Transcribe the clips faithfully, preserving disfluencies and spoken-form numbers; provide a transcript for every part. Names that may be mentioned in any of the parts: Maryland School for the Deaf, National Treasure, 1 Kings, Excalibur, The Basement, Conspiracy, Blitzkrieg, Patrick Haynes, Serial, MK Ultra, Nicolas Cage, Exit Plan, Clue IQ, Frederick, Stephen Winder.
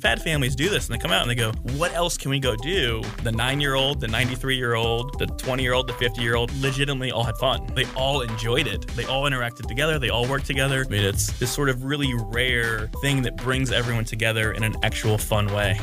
Fat families do this, and they come out and they go, what else can we go do? The nine-year-old, the ninety-three-year-old, the twenty-year-old, the fifty-year-old legitimately all had fun. They all enjoyed it. They all interacted together. They all worked together. I mean, it's this sort of really rare thing that brings everyone together in an actual fun way.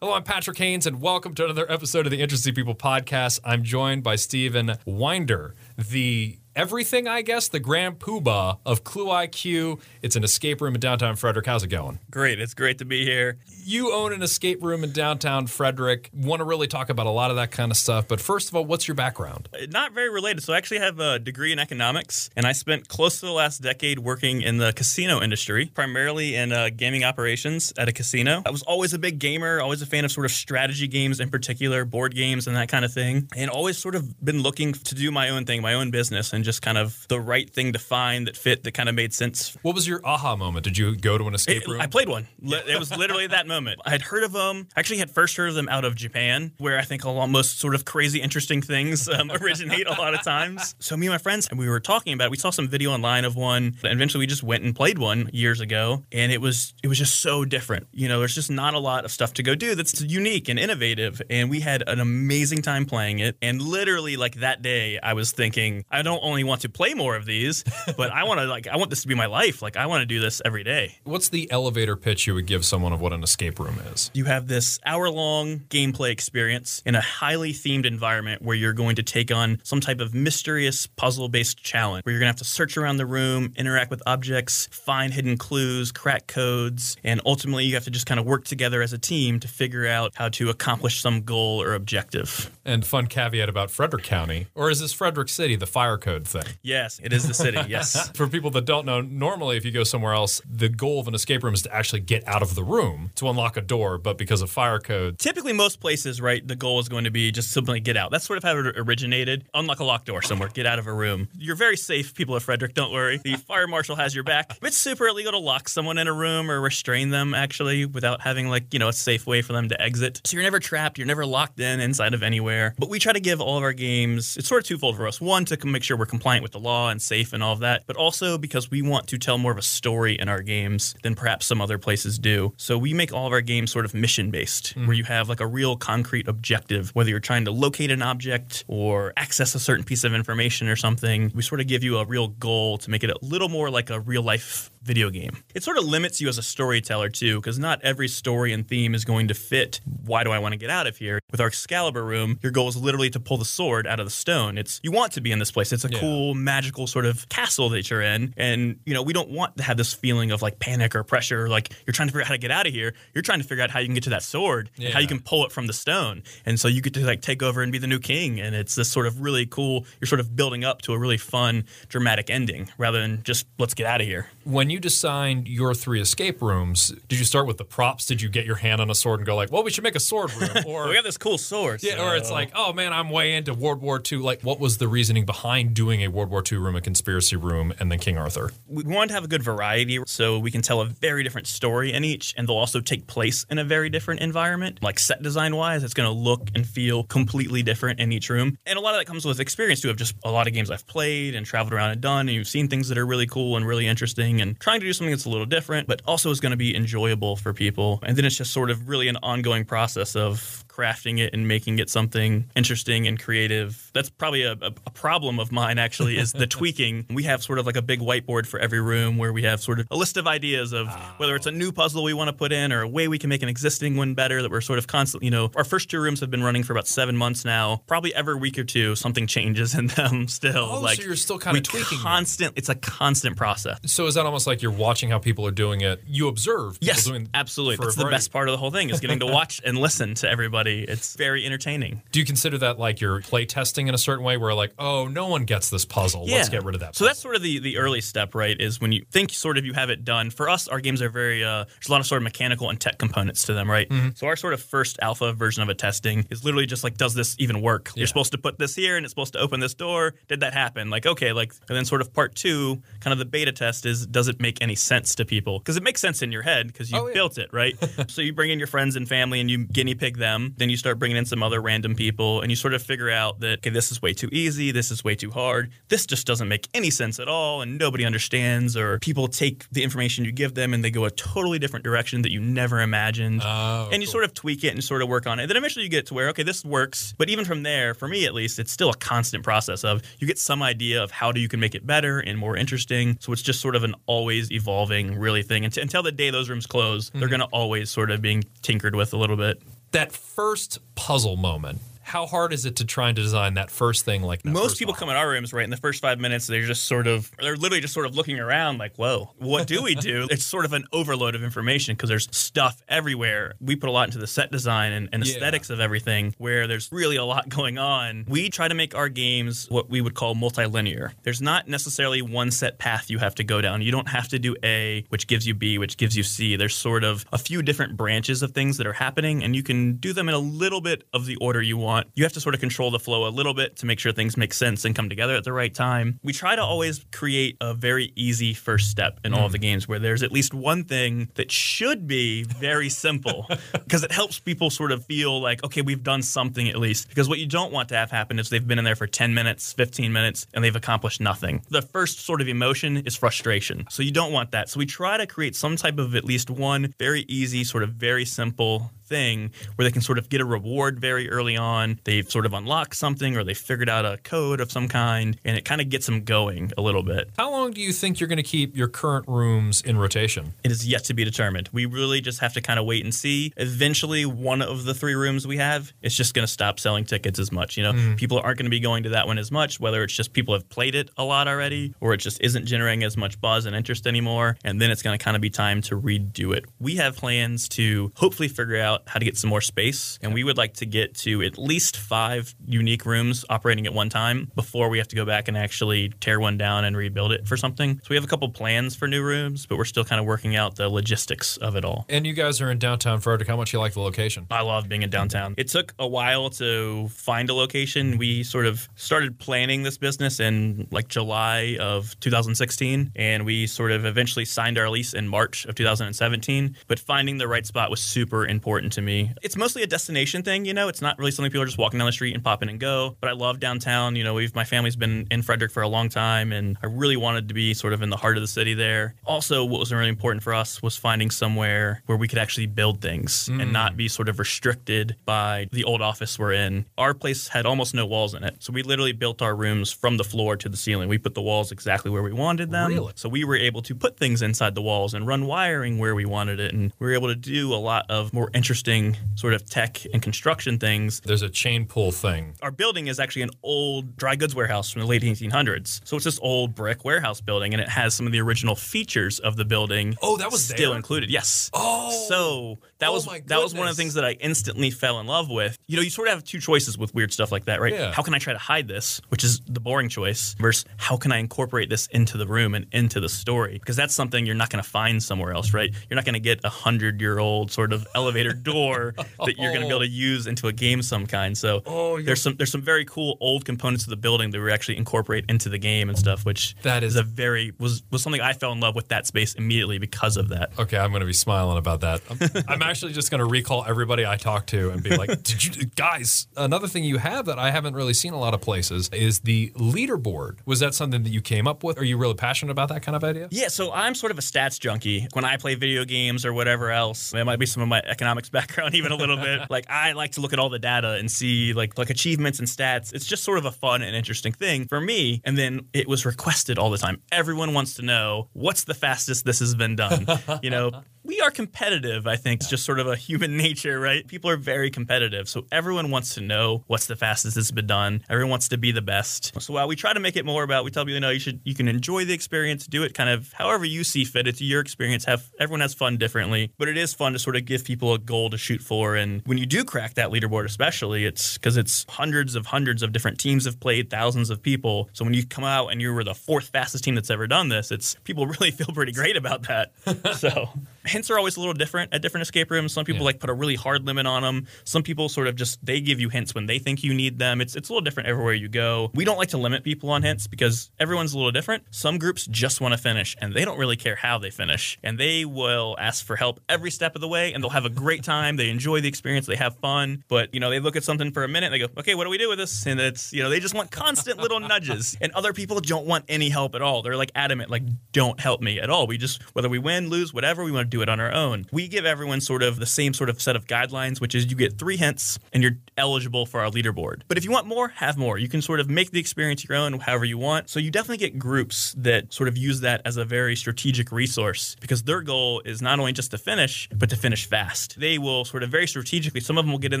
Hello, I'm Patrick Haynes, and welcome to another episode of the Interesting People Podcast. I'm joined by Stephen Winder, the everything, I guess, the grand poobah of Clue I Q. It's an escape room in downtown Frederick. How's it going? Great. It's great to be here. You own an escape room in downtown Frederick. Want to really talk about a lot of that kind of stuff. But first of all, what's your background? Not very related. So I actually have a degree in economics, and I spent close to the last decade working in the casino industry, primarily in uh, gaming operations at a casino. I was always a big gamer, always a fan of sort of strategy games in particular, board games and that kind of thing, and always sort of been looking to do my own thing, my own business, and just kind of the right thing to find that fit, that kind of made sense. What was your aha moment? Did you go to an escape it, room? I played one. It was literally that moment. I had heard of them. I actually had first heard of them out of Japan, where I think almost sort of crazy, interesting things um, originate a lot of times. So me and my friends, and we were talking about it. We saw some video online of one, and eventually we just went and played one years ago, and it was it was just so different. You know, there's just not a lot of stuff to go do that's unique and innovative, and we had an amazing time playing it. And literally, like that day, I was thinking, I don't own want to play more of these, but I want to like I want this to be my life. Like I want to do this every day. What's the elevator pitch you would give someone of what an escape room is? You have this hour-long gameplay experience in a highly themed environment where you're going to take on some type of mysterious puzzle-based challenge where you're going to have to search around the room, interact with objects, find hidden clues, crack codes, and ultimately you have to just kind of work together as a team to figure out how to accomplish some goal or objective. And fun caveat about Frederick County, or is this Frederick City, the fire code thing? Yes, it is the city, yes. For people that don't know, normally if you go somewhere else, the goal of an escape room is to actually get out of the room to unlock a door, but because of fire code. Typically most places, right, the goal is going to be just simply get out. That's sort of how it originated. Unlock a locked door somewhere, get out of a room. You're very safe, people of Frederick, don't worry. The fire marshal has your back. It's super illegal to lock someone in a room or restrain them, actually, without having, like, you know, a safe way for them to exit. So you're never trapped, you're never locked in inside of anywhere. But we try to give all of our games, it's sort of twofold for us. One, to make sure we're compliant with the law and safe and all of that, but also because we want to tell more of a story in our games than perhaps some other places do. So we make all of our games sort of mission-based, mm. where you have like a real concrete objective, whether you're trying to locate an object or access a certain piece of information or something. We sort of give you a real goal to make it a little more like a real-life video game. It sort of limits you as a storyteller too, because not every story and theme is going to fit. Why do I want to get out of here? With our Excalibur room, your goal is literally to pull the sword out of the stone. It's you want to be in this place. It's a yeah. cool, magical sort of castle that you're in, and you know we don't want to have this feeling of like panic or pressure. Like you're trying to figure out how to get out of here. You're trying to figure out how you can get to that sword, yeah. and how you can pull it from the stone, and so you get to like take over and be the new king. And it's this sort of really cool. You're sort of building up to a really fun, dramatic ending rather than just let's get out of here. When you You designed your three escape rooms, did you start with the props? Did you get your hand on a sword and go like, well, we should make a sword room? Or we got this cool sword. Yeah, so. Or it's like, oh man, I'm way into World War Two. Like, what was the reasoning behind doing a World War Two room, a conspiracy room, and then King Arthur? We wanted to have a good variety so we can tell a very different story in each, and they'll also take place in a very different environment. Like set design-wise, it's going to look and feel completely different in each room. And a lot of that comes with experience too, of just a lot of games I've played and traveled around and done, and you've seen things that are really cool and really interesting and trying to do something that's a little different, but also is going to be enjoyable for people. And then it's just sort of really an ongoing process of crafting it and making it something interesting and creative. That's probably a, a, a problem of mine, actually, is the tweaking. We have sort of like a big whiteboard for every room where we have sort of a list of ideas of oh. whether it's a new puzzle we want to put in or a way we can make an existing one better that we're sort of constantly, you know, our first two rooms have been running for about seven months now. Probably every week or two, something changes in them still. Oh, like, so you're still kind of tweaking. Constant, it's a constant process. So is that almost like you're watching how people are doing it? You observe. Yes, doing absolutely. That's the best part of the whole thing is getting to watch and listen to everybody. It's very entertaining. Do you consider that like you're play testing in a certain way where like, oh, no one gets this puzzle. Yeah. Let's get rid of that puzzle. So that's sort of the, the early step, right, is when you think sort of you have it done. For us, our games are very, uh, there's a lot of sort of mechanical and tech components to them, right? Mm-hmm. So our sort of first alpha version of a testing is literally just like, does this even work? Yeah. You're supposed to put this here and it's supposed to open this door. Did that happen? Like, okay, like, and then sort of part two, kind of the beta test is, does it make any sense to people? Because it makes sense in your head because you oh, yeah. built it, right? So you bring in your friends and family and you guinea pig them. Then you start bringing in some other random people, and you sort of figure out that, okay, this is way too easy, this is way too hard, this just doesn't make any sense at all, and nobody understands, or people take the information you give them, and they go a totally different direction that you never imagined. Oh, and you cool. sort of tweak it and sort of work on it. And then eventually you get to where, okay, this works. But even from there, for me at least, it's still a constant process of you get some idea of how do you can make it better and more interesting. So it's just sort of an always evolving really thing. And t- until the day those rooms close, mm-hmm. they're going to always sort of being tinkered with a little bit. That first puzzle moment, how hard is it to try and design that first thing like that? Most people model? come in our rooms, right, in the first five minutes, they're just sort of, they're literally just sort of looking around like, whoa, what do we do? It's sort of an overload of information because there's stuff everywhere. We put a lot into the set design and, and yeah. aesthetics of everything where there's really a lot going on. We try to make our games what we would call multilinear. There's not necessarily one set path you have to go down. You don't have to do A, which gives you B, which gives you C. There's sort of a few different branches of things that are happening, and you can do them in a little bit of the order you want. You have to sort of control the flow a little bit to make sure things make sense and come together at the right time. We try to always create a very easy first step in mm. all of the games where there's at least one thing that should be very simple because it helps people sort of feel like, okay, we've done something at least. Because what you don't want to have happen is they've been in there for ten minutes, fifteen minutes, and they've accomplished nothing. The first sort of emotion is frustration. So you don't want that. So we try to create some type of at least one very easy, sort of very simple thing where they can sort of get a reward very early on. They've sort of unlocked something or they figured out a code of some kind, and it kind of gets them going a little bit. How long do you think you're going to keep your current rooms in rotation? It is yet to be determined. We really just have to kind of wait and see. Eventually, one of the three rooms we have, it's just going to stop selling tickets as much. You know, mm. people aren't going to be going to that one as much, whether it's just people have played it a lot already or it just isn't generating as much buzz and interest anymore. And then it's going to kind of be time to redo it. We have plans to hopefully figure out how to get some more space, and we would like to get to at least five unique rooms operating at one time before we have to go back and actually tear one down and rebuild it for something. So we have a couple plans for new rooms, but we're still kind of working out the logistics of it all. And you guys are in downtown Frederick. How much do you like the location? I love being in downtown. It took a while to find a location. We sort of started planning this business in like July of two thousand sixteen, and we sort of eventually signed our lease in March of two thousand seventeen, but finding the right spot was super important to me. It's mostly a destination thing, you know. It's not really something people are just walking down the street and popping and go, but I love downtown. You know, we've my family's been in Frederick for a long time, and I really wanted to be sort of in the heart of the city there. Also, what was really important for us was finding somewhere where we could actually build things mm. and not be sort of restricted by the old office we're in. Our place had almost no walls in it, so we literally built our rooms from the floor to the ceiling. We put the walls exactly where we wanted them. Really? So we were able to put things inside the walls and run wiring where we wanted it, and we were able to do a lot of more interesting interesting sort of tech and construction things. There's a chain pull thing. Our building is actually an old dry goods warehouse from the late eighteen hundreds. So it's this old brick warehouse building, and it has some of the original features of the building. Oh, that was still there? Included. Yes. Oh. So that oh was that was one of the things that I instantly fell in love with. You know, you sort of have two choices with weird stuff like that, right? Yeah. How can I try to hide this, which is the boring choice, versus how can I incorporate this into the room and into the story? Because that's something you're not going to find somewhere else, right? You're not going to get a hundred-year-old sort of elevator door that you're going to be able to use into a game of some kind. So oh, there's some there's some very cool old components of the building that we actually incorporate into the game and stuff, which that is, is a very was was something I fell in love with that space immediately because of that. Okay, I'm going to be smiling about that. I'm, I'm actually just going to recall everybody I talked to and be like, Did you, guys, another thing you have that I haven't really seen a lot of places is the leaderboard. Was that something that you came up with? Are you really passionate about that kind of idea? Yeah, so I'm sort of a stats junkie. When I play video games or whatever else, it might be some of my economics background even a little bit. Like, I like to look at all the data and see like like achievements and stats. It's just sort of a fun and interesting thing for me. And then it was requested all the time. Everyone wants to know what's the fastest this has been done. You know, we are competitive, I think. It's just sort of a human nature, right? People are very competitive. So everyone wants to know what's the fastest it's been done. Everyone wants to be the best. So while we try to make it more about, we tell people, you know, you should you can enjoy the experience, do it kind of however you see fit. It's your experience. Have everyone has fun differently. But it is fun to sort of give people a goal to shoot for. And when you do crack that leaderboard, especially, it's because it's hundreds of hundreds of different teams have played, thousands of people. So when you come out and you were the fourth fastest team that's ever done this, it's people really feel pretty great about that. So hints are always a little different at different escape rooms. Some people yeah. like put a really hard limit on them. Some people sort of just they give you hints when they think you need them. It's it's a little different everywhere you go. We don't like to limit people on hints because everyone's a little different. Some groups just want to finish and they don't really care how they finish, and they will ask for help every step of the way, and they'll have a great time. They enjoy the experience. They have fun. But you know, they look at something for a minute and they go, okay, what do we do with this? And it's, you know, they just want constant little nudges. And other people don't want any help at all. They're like adamant, like, don't help me at all. We just, whether we win, lose, whatever, we want to do it on our own. We give everyone sort of the same sort of set of guidelines, which is you get three hints and you're eligible for our leaderboard. But if you want more, have more. You can sort of make the experience your own however you want. So you definitely get groups that sort of use that as a very strategic resource because their goal is not only just to finish, but to finish fast. They will sort of very strategically, some of them will get in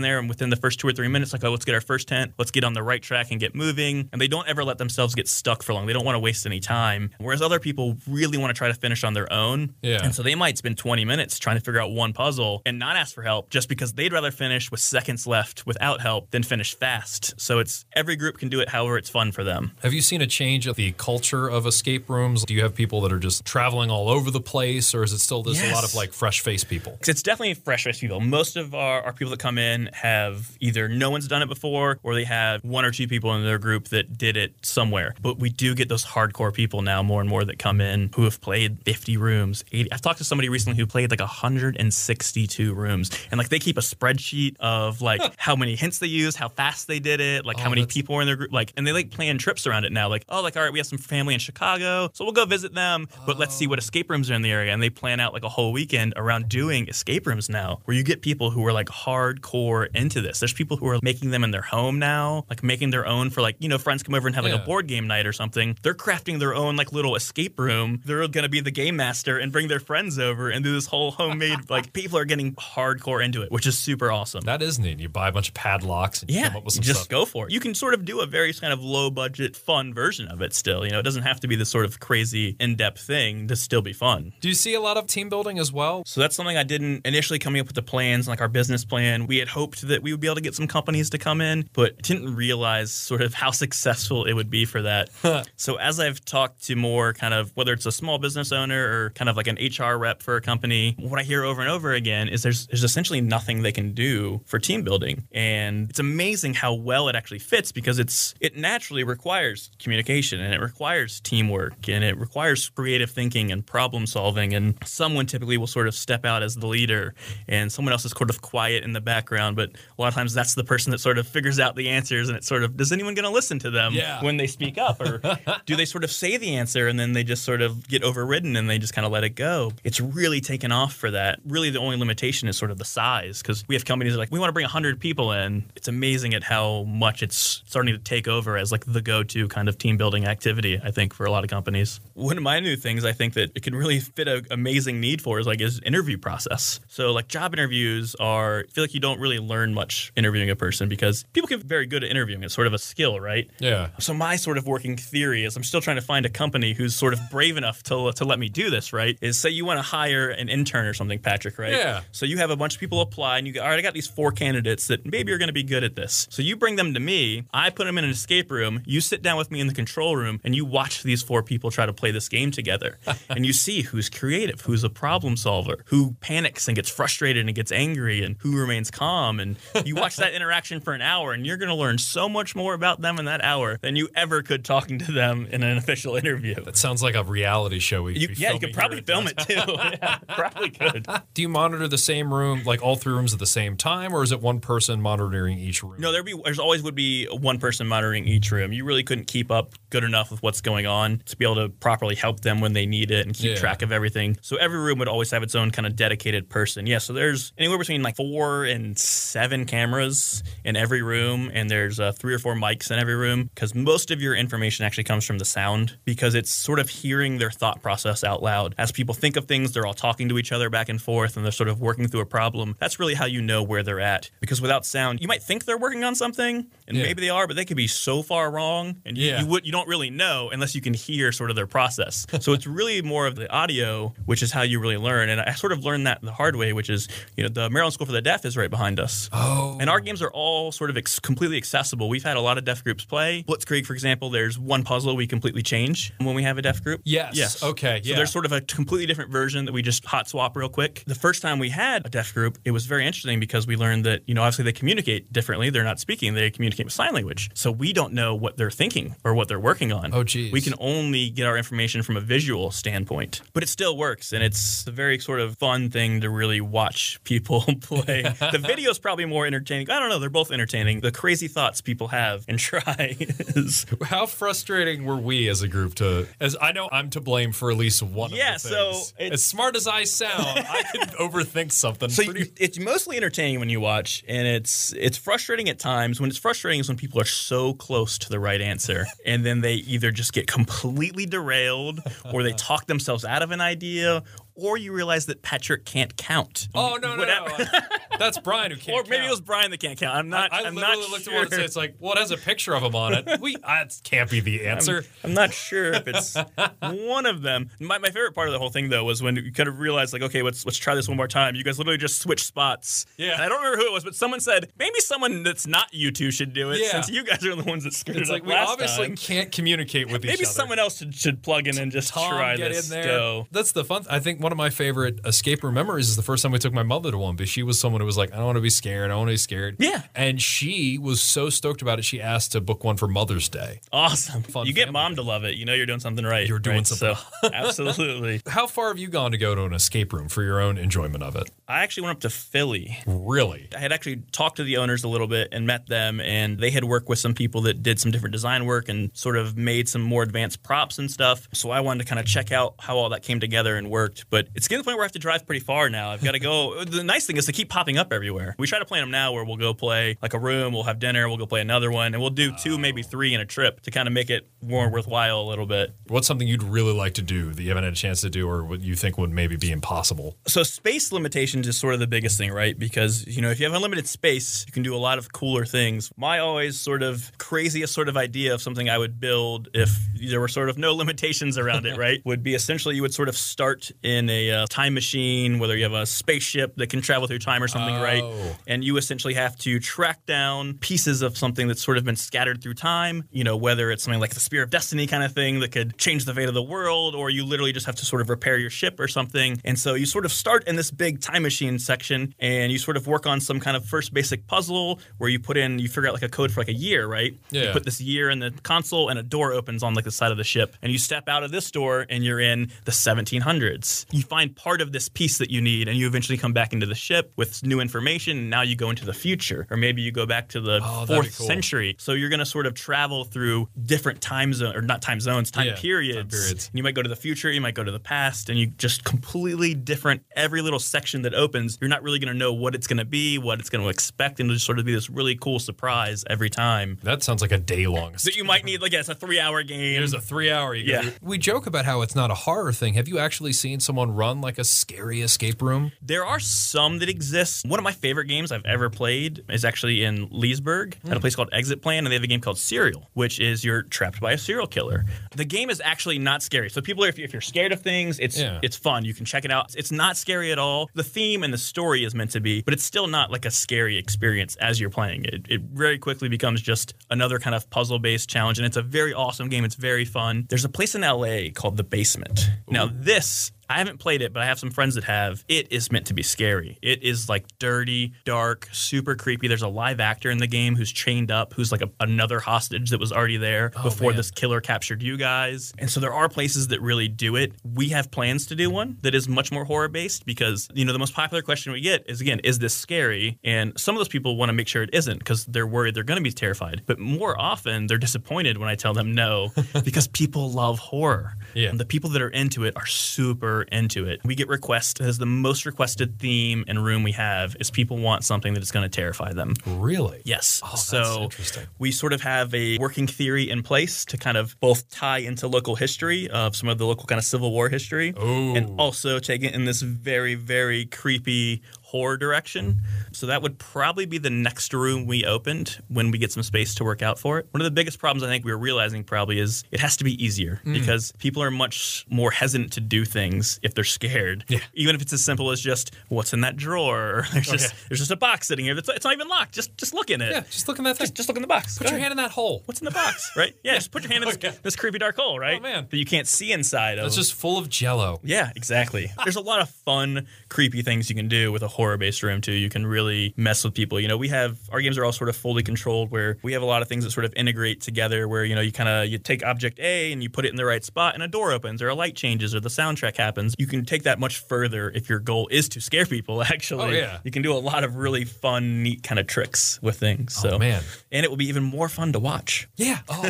there and within the first two or three minutes, like, oh, let's get our first hint. Let's get on the right track and get moving. And they don't ever let themselves get stuck for long. They don't want to waste any time. Whereas other people really want to try to finish on their own. Yeah. And so they might spend twenty minutes trying to figure out one puzzle and not ask for help just because they'd rather finish with seconds left without help than finish fast. So it's every group can do it however it's fun for them. Have you seen a change of the culture of escape rooms? Do you have people that are just traveling all over the place, or is it still there's yes. a lot of like fresh face people? It's definitely fresh face people. Most of our, our people that come in have either no one's done it before or they have one or two people in their group that did it somewhere. But we do get those hardcore people now more and more that come in who have played fifty rooms. eighty. I've talked to somebody recently who played like one hundred sixty-two rooms. And like they keep a spreadsheet of like how many hints they used, how fast they did it, like oh, how many that's... people were in their group. Like, and they like plan trips around it now. Like, oh, like, all right, we have some family in Chicago, so we'll go visit them. But oh. let's see what escape rooms are in the area. And they plan out like a whole weekend around doing escape rooms now, where you get people who are like hardcore into this. There's people who are making them in their home now, like making their own for like, you know, friends come over and have like yeah. a board game night or something. They're crafting their own like little escape room. They're going to be the game master and bring their friends over and do this whole homemade, like people are getting hardcore into it, which is super awesome. That is neat. You buy a bunch of padlocks and yeah, you come up with some just stuff. Go for it. You can sort of do a very kind of low budget, fun version of it still. You know, it doesn't have to be this sort of crazy in-depth thing to still be fun. Do you see a lot of team building as well? So that's something I didn't initially coming up with the plans, like our business plan. We had hoped that we would be able to get some companies to come in, but didn't realize sort of how successful it would be for that. So as I've talked to more kind of, whether it's a small business owner or kind of like an H R rep for a company, what I hear over and over again is there's there's essentially nothing they can do for team building. And it's amazing how well it actually fits because it's it naturally requires communication and it requires teamwork and it requires creative thinking and problem solving. And someone typically will sort of step out as the leader and someone else is sort of quiet in the background. But a lot of times that's the person that sort of figures out the answers and it's sort of, is anyone going to listen to them yeah. when they speak up? Or do they sort of say the answer and then they just sort of get overridden and they just kind of let it go? It's really taken off for that. Really, the only limitation is sort of the size because we have companies that are like, we want to bring one hundred people in. It's amazing at how much it's starting to take over as like the go-to kind of team building activity, I think, for a lot of companies. One of my new things I think that it can really fit an amazing need for is like is interview process. So like job interviews are, I feel like you don't really learn much interviewing a person because people get very good at interviewing. It's sort of a skill, right? Yeah. So my sort of working theory is I'm still trying to find a company who's sort of brave enough to to let me do this, right? Is say you want to hire an intern or something, Patrick, right? Yeah. So you have a bunch of people apply and you go, all right, I got these four candidates that maybe are going to be good at this. So you bring them to me. I put them in an escape room. You sit down with me in the control room and you watch these four people try to play this game together. And you see who's creative, who's a problem solver, who panics and gets frustrated and gets angry and who remains calm. And you watch that interaction for an hour and you're going to learn so much more about them in that hour than you ever could talking to them in an official interview. That sounds like a reality show. We you, yeah, you could probably film it too. Yeah, probably could. Do you monitor the same room, like all three rooms at the same time, or is it one person monitoring each room? No, there be there's always would be one person monitoring each room. You really couldn't keep up good enough with what's going on to be able to properly help them when they need it and keep yeah. track of everything. So every room would always have its own kind of dedicated person. Yeah, so there's anywhere between like four and seven cameras in every room, and there's uh, three or four mics in every room because most of your information actually comes from the sound because it's sort of hearing their thought process out loud. As people think of things, they're all talking to each other back and forth and they're sort of working through a problem. That's really how you know where they're at because without sound, you might think they're working on something and yeah. maybe they are, but they could be so far wrong and yeah. you, you, would, you don't really know unless you can hear sort of their process. So it's really more of the audio, which is how you really learn. And I sort of learned that the hard way, which is, you know, the Maryland School for the Deaf is right behind us. Oh. And our games are all sort of ex- completely accessible. We've had a lot of deaf groups play. Blitzkrieg, for example, there's one puzzle we completely change when we have a deaf group. Yes. Yes. Okay. Yeah. So there's sort of a completely different version that we just just hot swap real quick. The first time we had a deaf group, it was very interesting because we learned that, you know, obviously they communicate differently. They're not speaking. They communicate with sign language. So we don't know what they're thinking or what they're working on. Oh, geez. We can only get our information from a visual standpoint. But it still works, and it's a very sort of fun thing to really watch people play. The video's probably more entertaining. I don't know. They're both entertaining. The crazy thoughts people have and try is... How frustrating were we as a group to... As I know I'm to blame for at least one yeah, of the things. So as smart as I sound, I could overthink something. So pretty... it's mostly entertaining when you watch, and it's it's frustrating at times. When it's frustrating is when people are so close to the right answer, and then they either just get completely derailed, or they talk themselves out of an idea, or you realize that Patrick can't count. Oh, no, no, Whatever. no. I, that's Brian who can't count. Or maybe count. It was Brian that can't count. I'm not I, I I'm literally not looked sure. at one and said, it's like, well, it has a picture of him on it. We, that can't be the answer. I'm, I'm not sure if it's one of them. My, my favorite part of the whole thing, though, was when you kind of realized, like, okay, let's let's try this one more time. You guys literally just switched spots. Yeah. And I don't remember who it was, but someone said, maybe someone that's not you two should do it, yeah. since you guys are the ones that screwed it's it like, up last time. It's like, we obviously can't communicate with maybe each other. Maybe someone else should, should plug in and just Tom, try get this. In there. Dough. That's the fun thing. I think one of my favorite escape room memories is the first time we took my mother to one, but she was someone who was like, I don't want to be scared. I don't want to be scared. Yeah. And she was so stoked about it, she asked to book one for Mother's Day. Awesome. Fun you get mom day. To love it. You know you're doing something right. You're doing right? something. So, absolutely. How far have you gone to go to an escape room for your own enjoyment of it? I actually went up to Philly. Really? I had actually talked to the owners a little bit and met them, and they had worked with some people that did some different design work and sort of made some more advanced props and stuff. So I wanted to kind of check out how all that came together and worked. But it's getting to the point where I have to drive pretty far now. I've got to go. The nice thing is they keep popping up everywhere. We try to plan them now where we'll go play like a room, we'll have dinner, we'll go play another one, and we'll do two, oh. maybe three in a trip to kind of make it more worthwhile a little bit. What's something you'd really like to do that you haven't had a chance to do or what you think would maybe be impossible? So space limitations is sort of the biggest thing, right? Because, you know, if you have unlimited space, you can do a lot of cooler things. My always sort of craziest sort of idea of something I would build if there were sort of no limitations around it, right, would be essentially you would sort of start in a uh, time machine, whether you have a spaceship that can travel through time or something, oh. right? And you essentially have to track down pieces of something that's sort of been scattered through time, you know, whether it's something like the Spear of Destiny kind of thing that could change the fate of the world, or you literally just have to sort of repair your ship or something. And so you sort of start in this big time machine section, and you sort of work on some kind of first basic puzzle where you put in, you figure out like a code for like a year, right? Yeah. You put this year in the console, and a door opens on like the side of the ship, and you step out of this door, and you're in the seventeen hundreds. You find part of this piece that you need, and you eventually come back into the ship with new information, and now you go into the future. Or maybe you go back to the oh, fourth cool. century. So you're going to sort of travel through different time zones, or not time zones, time, yeah, periods. time periods. And you might go to the future, you might go to the past, and you just completely different. Every little section that opens, you're not really going to know what it's going to be, what it's going to expect, and it'll just sort of be this really cool surprise every time. That sounds like a day-long that so you might need, like, yeah, it's a three-hour game. There's a three-hour. Yeah. Gotta, we joke about how it's not a horror thing. Have you actually seen someone run like a scary escape room? There are some that exist. One of my favorite games I've ever played is actually in Leesburg mm. at a place called Exit Plan, and they have a game called Serial, which is you're trapped by a serial killer. The game is actually not scary. So people, are, if you're scared of things, it's yeah. it's fun. You can check it out. It's not scary at all. The theme and the story is meant to be, but it's still not like a scary experience as you're playing it. It very quickly becomes just another kind of puzzle-based challenge, and it's a very awesome game. It's very fun. There's a place in L A called The Basement. Ooh. Now this... I haven't played it, but I have some friends that have. It is meant to be scary. It is like dirty, dark, super creepy. There's a live actor in the game who's chained up, who's like a, another hostage that was already there oh, before man. this killer captured you guys. And so there are places that really do it. We have plans to do one that is much more horror-based because, you know, the most popular question we get is, again, is this scary? And some of those people want to make sure it isn't because they're worried they're going to be terrified. But more often, they're disappointed when I tell them no because people love horror. Yeah. And the people that are into it are super into it. We get requests as the most requested theme and room we have is people want something that is going to terrify them. Really? Yes. Oh, that's so interesting. We sort of have a working theory in place to kind of both tie into local history of some of the local kind of Civil War history Ooh. and also take it in this very, very creepy horror direction. So that would probably be the next room we opened when we get some space to work out for it. One of the biggest problems I think we were realizing probably is it has to be easier mm. because people are much more hesitant to do things if they're scared. Yeah. Even if it's as simple as just what's in that drawer. Or there's okay. just there's just a box sitting here. It's, it's not even locked. Just just look in it. Yeah, just look in that thing. Just, just look in the box. Put Go your ahead. hand in that hole. What's in the box? Right? Yeah, yeah. Just put your hand in this, okay. this creepy dark hole, right? Oh, man. That you can't see inside of. It's just full of jello. Yeah, exactly. There's a lot of fun, creepy things you can do with a horror-based room, too. You can really mess with people. You know, we have – our games are all sort of fully controlled where we have a lot of things that sort of integrate together where, you know, you kind of – you take object A and you put it in the right spot and a door opens or a light changes or the soundtrack happens. You can take that much further if your goal is to scare people, actually. Oh, yeah. You can do a lot of really fun, neat kind of tricks with things. So. Oh, man. And it will be even more fun to watch. Yeah. Oh.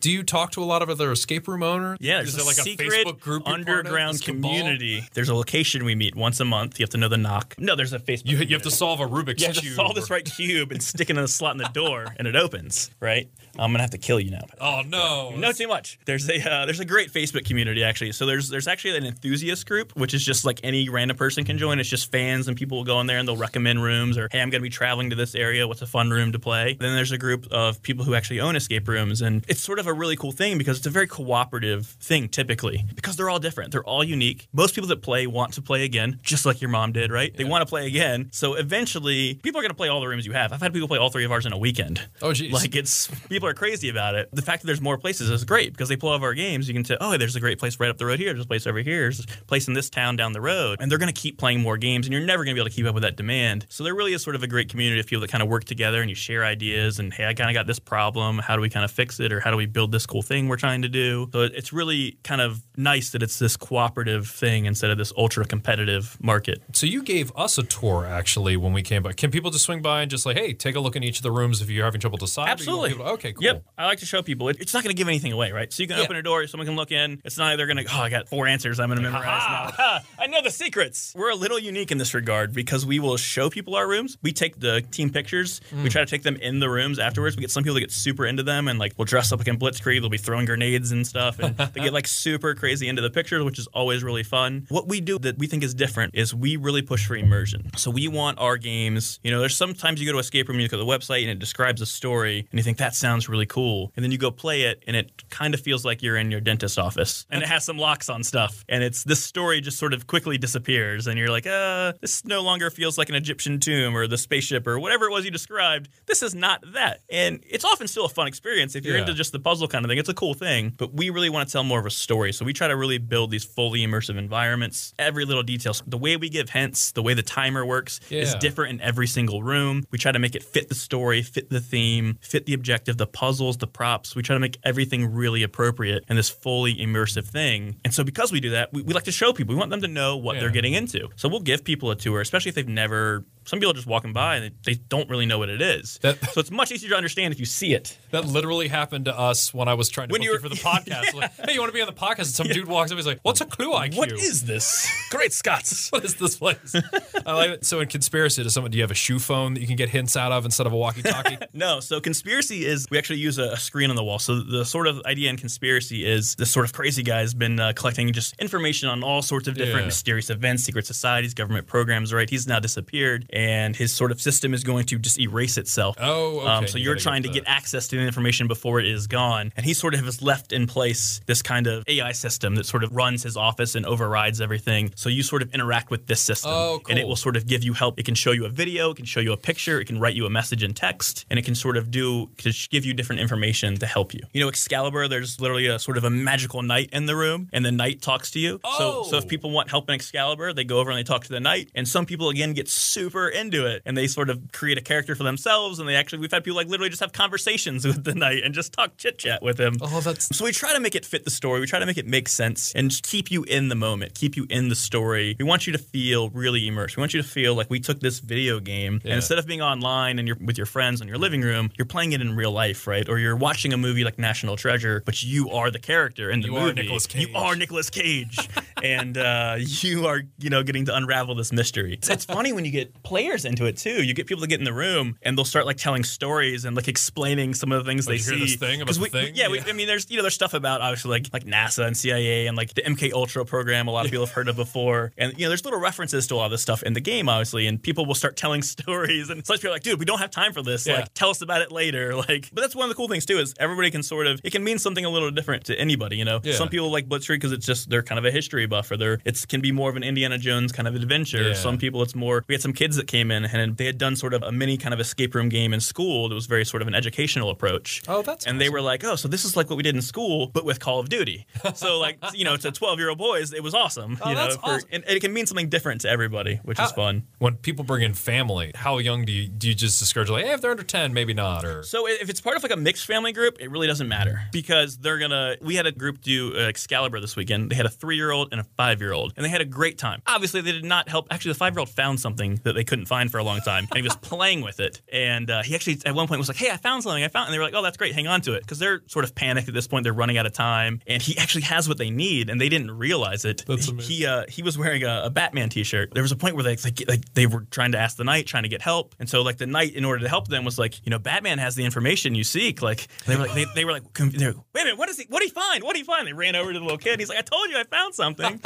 Do you talk to a lot of other escape room owners? Yeah. There's Is there like a Facebook group underground community? There's a location we meet once a month. You have to know the knock. No, there's a Facebook You, you have to solve a Rubik's Cube. You have to cube solve this right cube and stick it in a slot in the door, and it opens, right? I'm going to have to kill you now. Oh, no. No, too much. There's a uh, there's a great Facebook community, actually. So there's there's actually an enthusiast group, which is just like any random person can join. It's just fans, and people will go in there, and they'll recommend rooms, or, hey, I'm going to be traveling to this area. What's a fun room to play? Then there's a group of people who actually own escape rooms, and it's sort of a really cool thing because it's a very cooperative thing, typically, because they're all different. They're all unique. Most people that play want to play again, just like your mom did, right? Yeah. They want to play again. So eventually, people are going to play all the rooms you have. I've had people play all three of ours in a weekend. Oh, geez. Like, it's people are crazy about it. The fact that there's more places is great because they pull off our games. You can say, oh, there's a great place right up the road here. There's a place over here. There's a place in this town down the road. And they're going to keep playing more games, and you're never going to be able to keep up with that demand. So there really is sort of a great community of people that kind of work together, and you share ideas, and, hey, I kind of got this problem. How do we kind of fix it? Or how do we build this cool thing we're trying to do? So it's really kind of nice that it's this cooperative thing instead of this ultra-competitive market. So you gave us a tour, actually, when we came by. Can people just swing by and just like, hey, take a look in each of the rooms if you're having trouble deciding? Absolutely. To, okay, cool. Yep. I like to show people. It, it's not going to give anything away, right? So you can yeah. open a door, someone can look in. It's not either going to, oh, I got four answers I'm going to memorize now. Ha, I know the secrets. We're a little unique in this regard because we will show people our rooms. We take the team pictures. Mm. We try to take them in the rooms afterwards. We get some people that get super into them and like we'll dress up like in Blitzkrieg. They'll be throwing grenades and stuff. And they get like super crazy into the pictures, which is always really fun. What we do that we think is different is we really push for immersion. So we want our games, you know, there's sometimes you go to escape room, you look at the website and it describes a story and you think that sounds really cool. And then you go play it and it kind of feels like you're in your dentist's office and it has some locks on stuff. And it's this story just sort of quickly disappears and you're like, uh, this no longer feels like an Egyptian tomb or the spaceship or whatever it was you described. This is not that. And it's often still a fun experience if you're yeah. into just the puzzle kind of thing. It's a cool thing, but we really want to tell more of a story. So we try to really build these fully immersive environments, every little detail. So the way we give hints, the way the timer works yeah. is different in every single room. We try to make it fit the story, fit the theme, fit the objective, the puzzles, the props. We try to make everything really appropriate in this fully immersive thing. And so because we do that, we, we like to show people. We want them to know what yeah. they're getting into. So we'll give people a tour, especially if they've never... Some people are just walking by and they, they don't really know what it is. That, so it's much easier to understand if you see it. That literally happened to us when I was trying to when book you, were, you for the podcast. Yeah. Like, hey, you want to be on the podcast? And some yeah. dude walks up and he's like, what's a Clue I Q? What is this? Great Scots. What is this place? I like it. So in Conspiracy, does someone, do you have a shoe phone that you can get hints out of instead of a walkie-talkie? No. So Conspiracy is, we actually use a, a screen on the wall. So the sort of idea in Conspiracy is this sort of crazy guy has been uh, collecting just information on all sorts of different yeah. mysterious events, secret societies, government programs, right? He's now disappeared. And his sort of system is going to just erase itself. Oh, okay. Um, so you're you trying get to get access to the information before it is gone. And he sort of has left in place this kind of A I system that sort of runs his office and overrides everything. So you sort of interact with this system. Oh, cool. And it will sort of give you help. It can show you a video. It can show you a picture. It can write you a message in text. And it can sort of do to give you different information to help you. You know, Excalibur, there's literally a sort of a magical knight in the room. And the knight talks to you. Oh. So, so if people want help in Excalibur, they go over and they talk to the knight. And some people, again, get super into it and they sort of create a character for themselves and they actually we've had people like literally just have conversations with the knight and just talk chit chat with him. Oh, that's so we try to make it fit the story. We try to make it make sense and just keep you in the moment, keep you in the story. We want you to feel really immersed. We want you to feel like we took this video game yeah. and instead of being online and you're with your friends in your living room, you're playing it in real life, right? Or you're watching a movie like National Treasure, but you are the character in the you movie. Are Nicolas Cage. You are Nicolas Cage. and uh, you are, you know, getting to unravel this mystery. It's, it's funny when you get players into it too. You get people to get in the room and they'll start like telling stories and like explaining some of the things oh, they you see. Hear this thing about we, the thing? Yeah, yeah. We, I mean, there's you know there's stuff about obviously like like NASA and C I A and like the M K Ultra program. A lot of people have heard of before, and you know there's little references to a lot of this stuff in the game, obviously, and people will start telling stories. And so people are like, dude, we don't have time for this. Yeah. Like, tell us about it later. Like, but that's one of the cool things too is everybody can sort of it can mean something a little different to anybody. You know, yeah. Some people like Blitzkrieg because it's just they're kind of a history buff, or they're it can be more of an Indiana Jones kind of adventure. Yeah. Some people it's more. We had some kids that came in and they had done sort of a mini kind of escape room game in school that was very sort of an educational approach. Oh, that's and awesome. They were like, oh, so this is like what we did in school, but with Call of Duty. So like, you know, to twelve-year-old boys, it was awesome. Oh, you know, that's for, awesome. And it can mean something different to everybody, which how, is fun. When people bring in family, how young do you do you just discourage like, hey, if they're under ten, maybe not? Or so if it's part of like a mixed family group, it really doesn't matter because they're gonna. We had a group do uh, Excalibur this weekend. They had a three-year-old and a five-year-old, and they had a great time. Obviously, they did not help. Actually, the five-year-old found something that they couldn't find for a long time, and he was playing with it. And uh, he actually at one point was like, "Hey, I found something! I found!" And they were like, "Oh, that's great! Hang on to it," because they're sort of panicked at this point. They're running out of time, and he actually has what they need, and they didn't realize it. That's amazing. He uh, he was wearing a, a Batman T-shirt. There was a point where they like, like they were trying to ask the knight, trying to get help, and so like the knight, in order to help them, was like, you know, Batman has the information you seek. Like they were like they, they were like, they were, wait a minute, what is he? What did he find? What did he find? They ran over to the little kid. And he's like, I told you, I found something.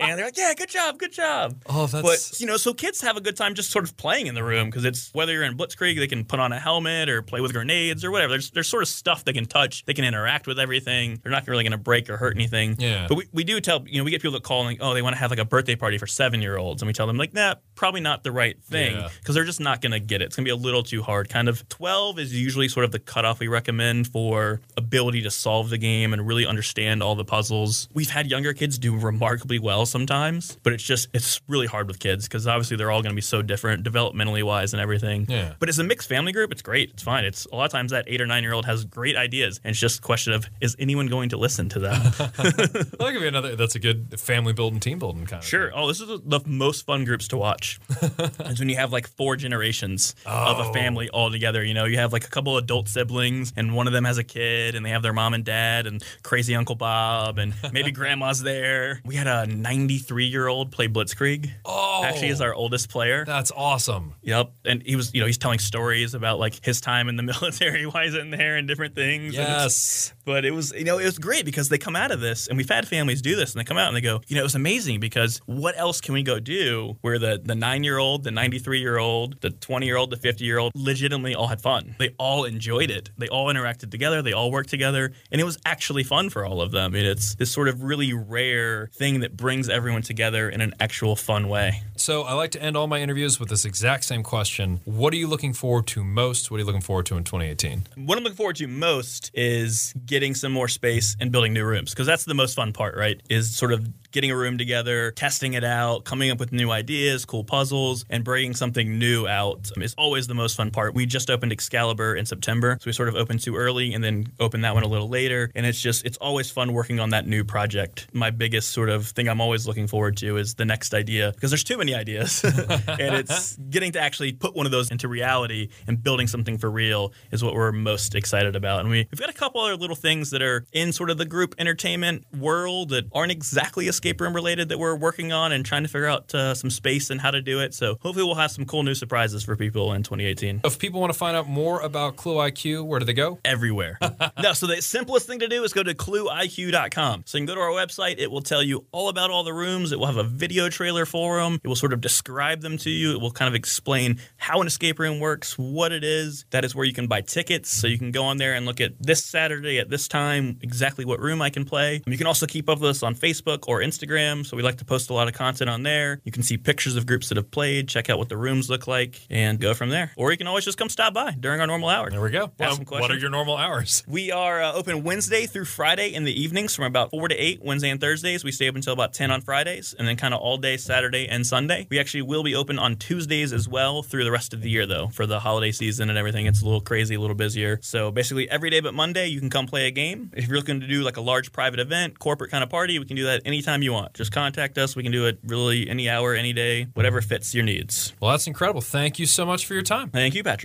And they're like, yeah, good job, good job. Oh, that's but you know, so kids have a good time just sort of playing in the room because it's whether you're in Blitzkrieg, they can put on a helmet or play with grenades or whatever. There's there's sort of stuff they can touch, they can interact with everything. They're not really going to break or hurt anything. Yeah. But we, we do tell you know we get people that call and like, oh, they want to have like a birthday party for seven year olds, and we tell them like, nah, probably not the right thing because yeah. they're just not going to get it. It's going to be a little too hard. Kind of twelve is usually sort of the cutoff we recommend for ability to solve the game and really understand all the puzzles. We've had younger kids do remarkably well sometimes, but it's just it's really hard with kids because obviously they're all going to be so different developmentally wise and everything. Yeah. But as a mixed family group, it's great. It's fine. It's a lot of times that eight or nine year old has great ideas, and it's just a question of is anyone going to listen to them? That could be another. That's a good family building, team building kind sure. of. Sure. Oh, this is the most fun groups to watch. It's when you have like four generations oh. of a family all together. You know, you have like a couple adult siblings, and one of them has a kid, and they have their mom and dad, and crazy Uncle Bob, and maybe grandma's there. We had a ninety-three year old play Blitzkrieg. Oh, actually, is our oldest player. That's awesome. Yep, and he was, you know, he's telling stories about like his time in the military, why he's in there, and different things. Yes, but it was, you know, it was great because they come out of this, and we've had families do this, and they come out and they go, you know, it was amazing because what else can we go do? Where the the nine year old, the ninety-three year old, the twenty year old, the fifty year old, legitimately all had fun. They all enjoyed it. They all interacted together. They all worked together, and it was actually fun for all of them. And it's this sort of really rare thing that brings everyone together in an actual fun way. So I like to end all my interviews with this exact same question. What are you looking forward to most? What are you looking forward to in twenty eighteen? What I'm looking forward to most is getting some more space and building new rooms, because that's the most fun part, right? Is sort of getting a room together, testing it out, coming up with new ideas, cool puzzles, and bringing something new out is always the most fun part. We just opened Excalibur in September, so we sort of opened too early and then opened that one a little later, and it's just, it's always fun working on that new project. My biggest sort of thing I'm always looking forward to is the next idea, because there's too many ideas, and it's getting to actually put one of those into reality and building something for real is what we're most excited about. And we, we've got a couple other little things that are in sort of the group entertainment world that aren't exactly a escape room related that we're working on and trying to figure out uh, some space and how to do it. So hopefully we'll have some cool new surprises for people in twenty eighteen. If people want to find out more about Clue I Q, where do they go? Everywhere. No, so the simplest thing to do is go to clue I Q dot com. So you can go to our website. It will tell you all about all the rooms. It will have a video trailer for them. It will sort of describe them to you. It will kind of explain how an escape room works, what it is. That is where you can buy tickets. So you can go on there and look at this Saturday at this time exactly what room I can play. You can also keep up with us on Facebook or Instagram. Instagram, so we like to post a lot of content on there. You can see pictures of groups that have played, check out what the rooms look like, and go from there. Or you can always just come stop by during our normal hours. There we go. Well, some what are your normal hours? We are uh, open Wednesday through Friday in the evenings from about four to eight, Wednesday and Thursdays. We stay up until about ten on Fridays, and then kind of all day Saturday and Sunday. We actually will be open on Tuesdays as well through the rest of the year, though, for the holiday season and everything. It's a little crazy, a little busier. So basically every day but Monday, you can come play a game. If you're looking to do like a large private event, corporate kind of party, we can do that anytime you want. Just contact us. We can do it really any hour, any day, whatever fits your needs. Well, that's incredible. Thank you so much for your time. Thank you, Patrick.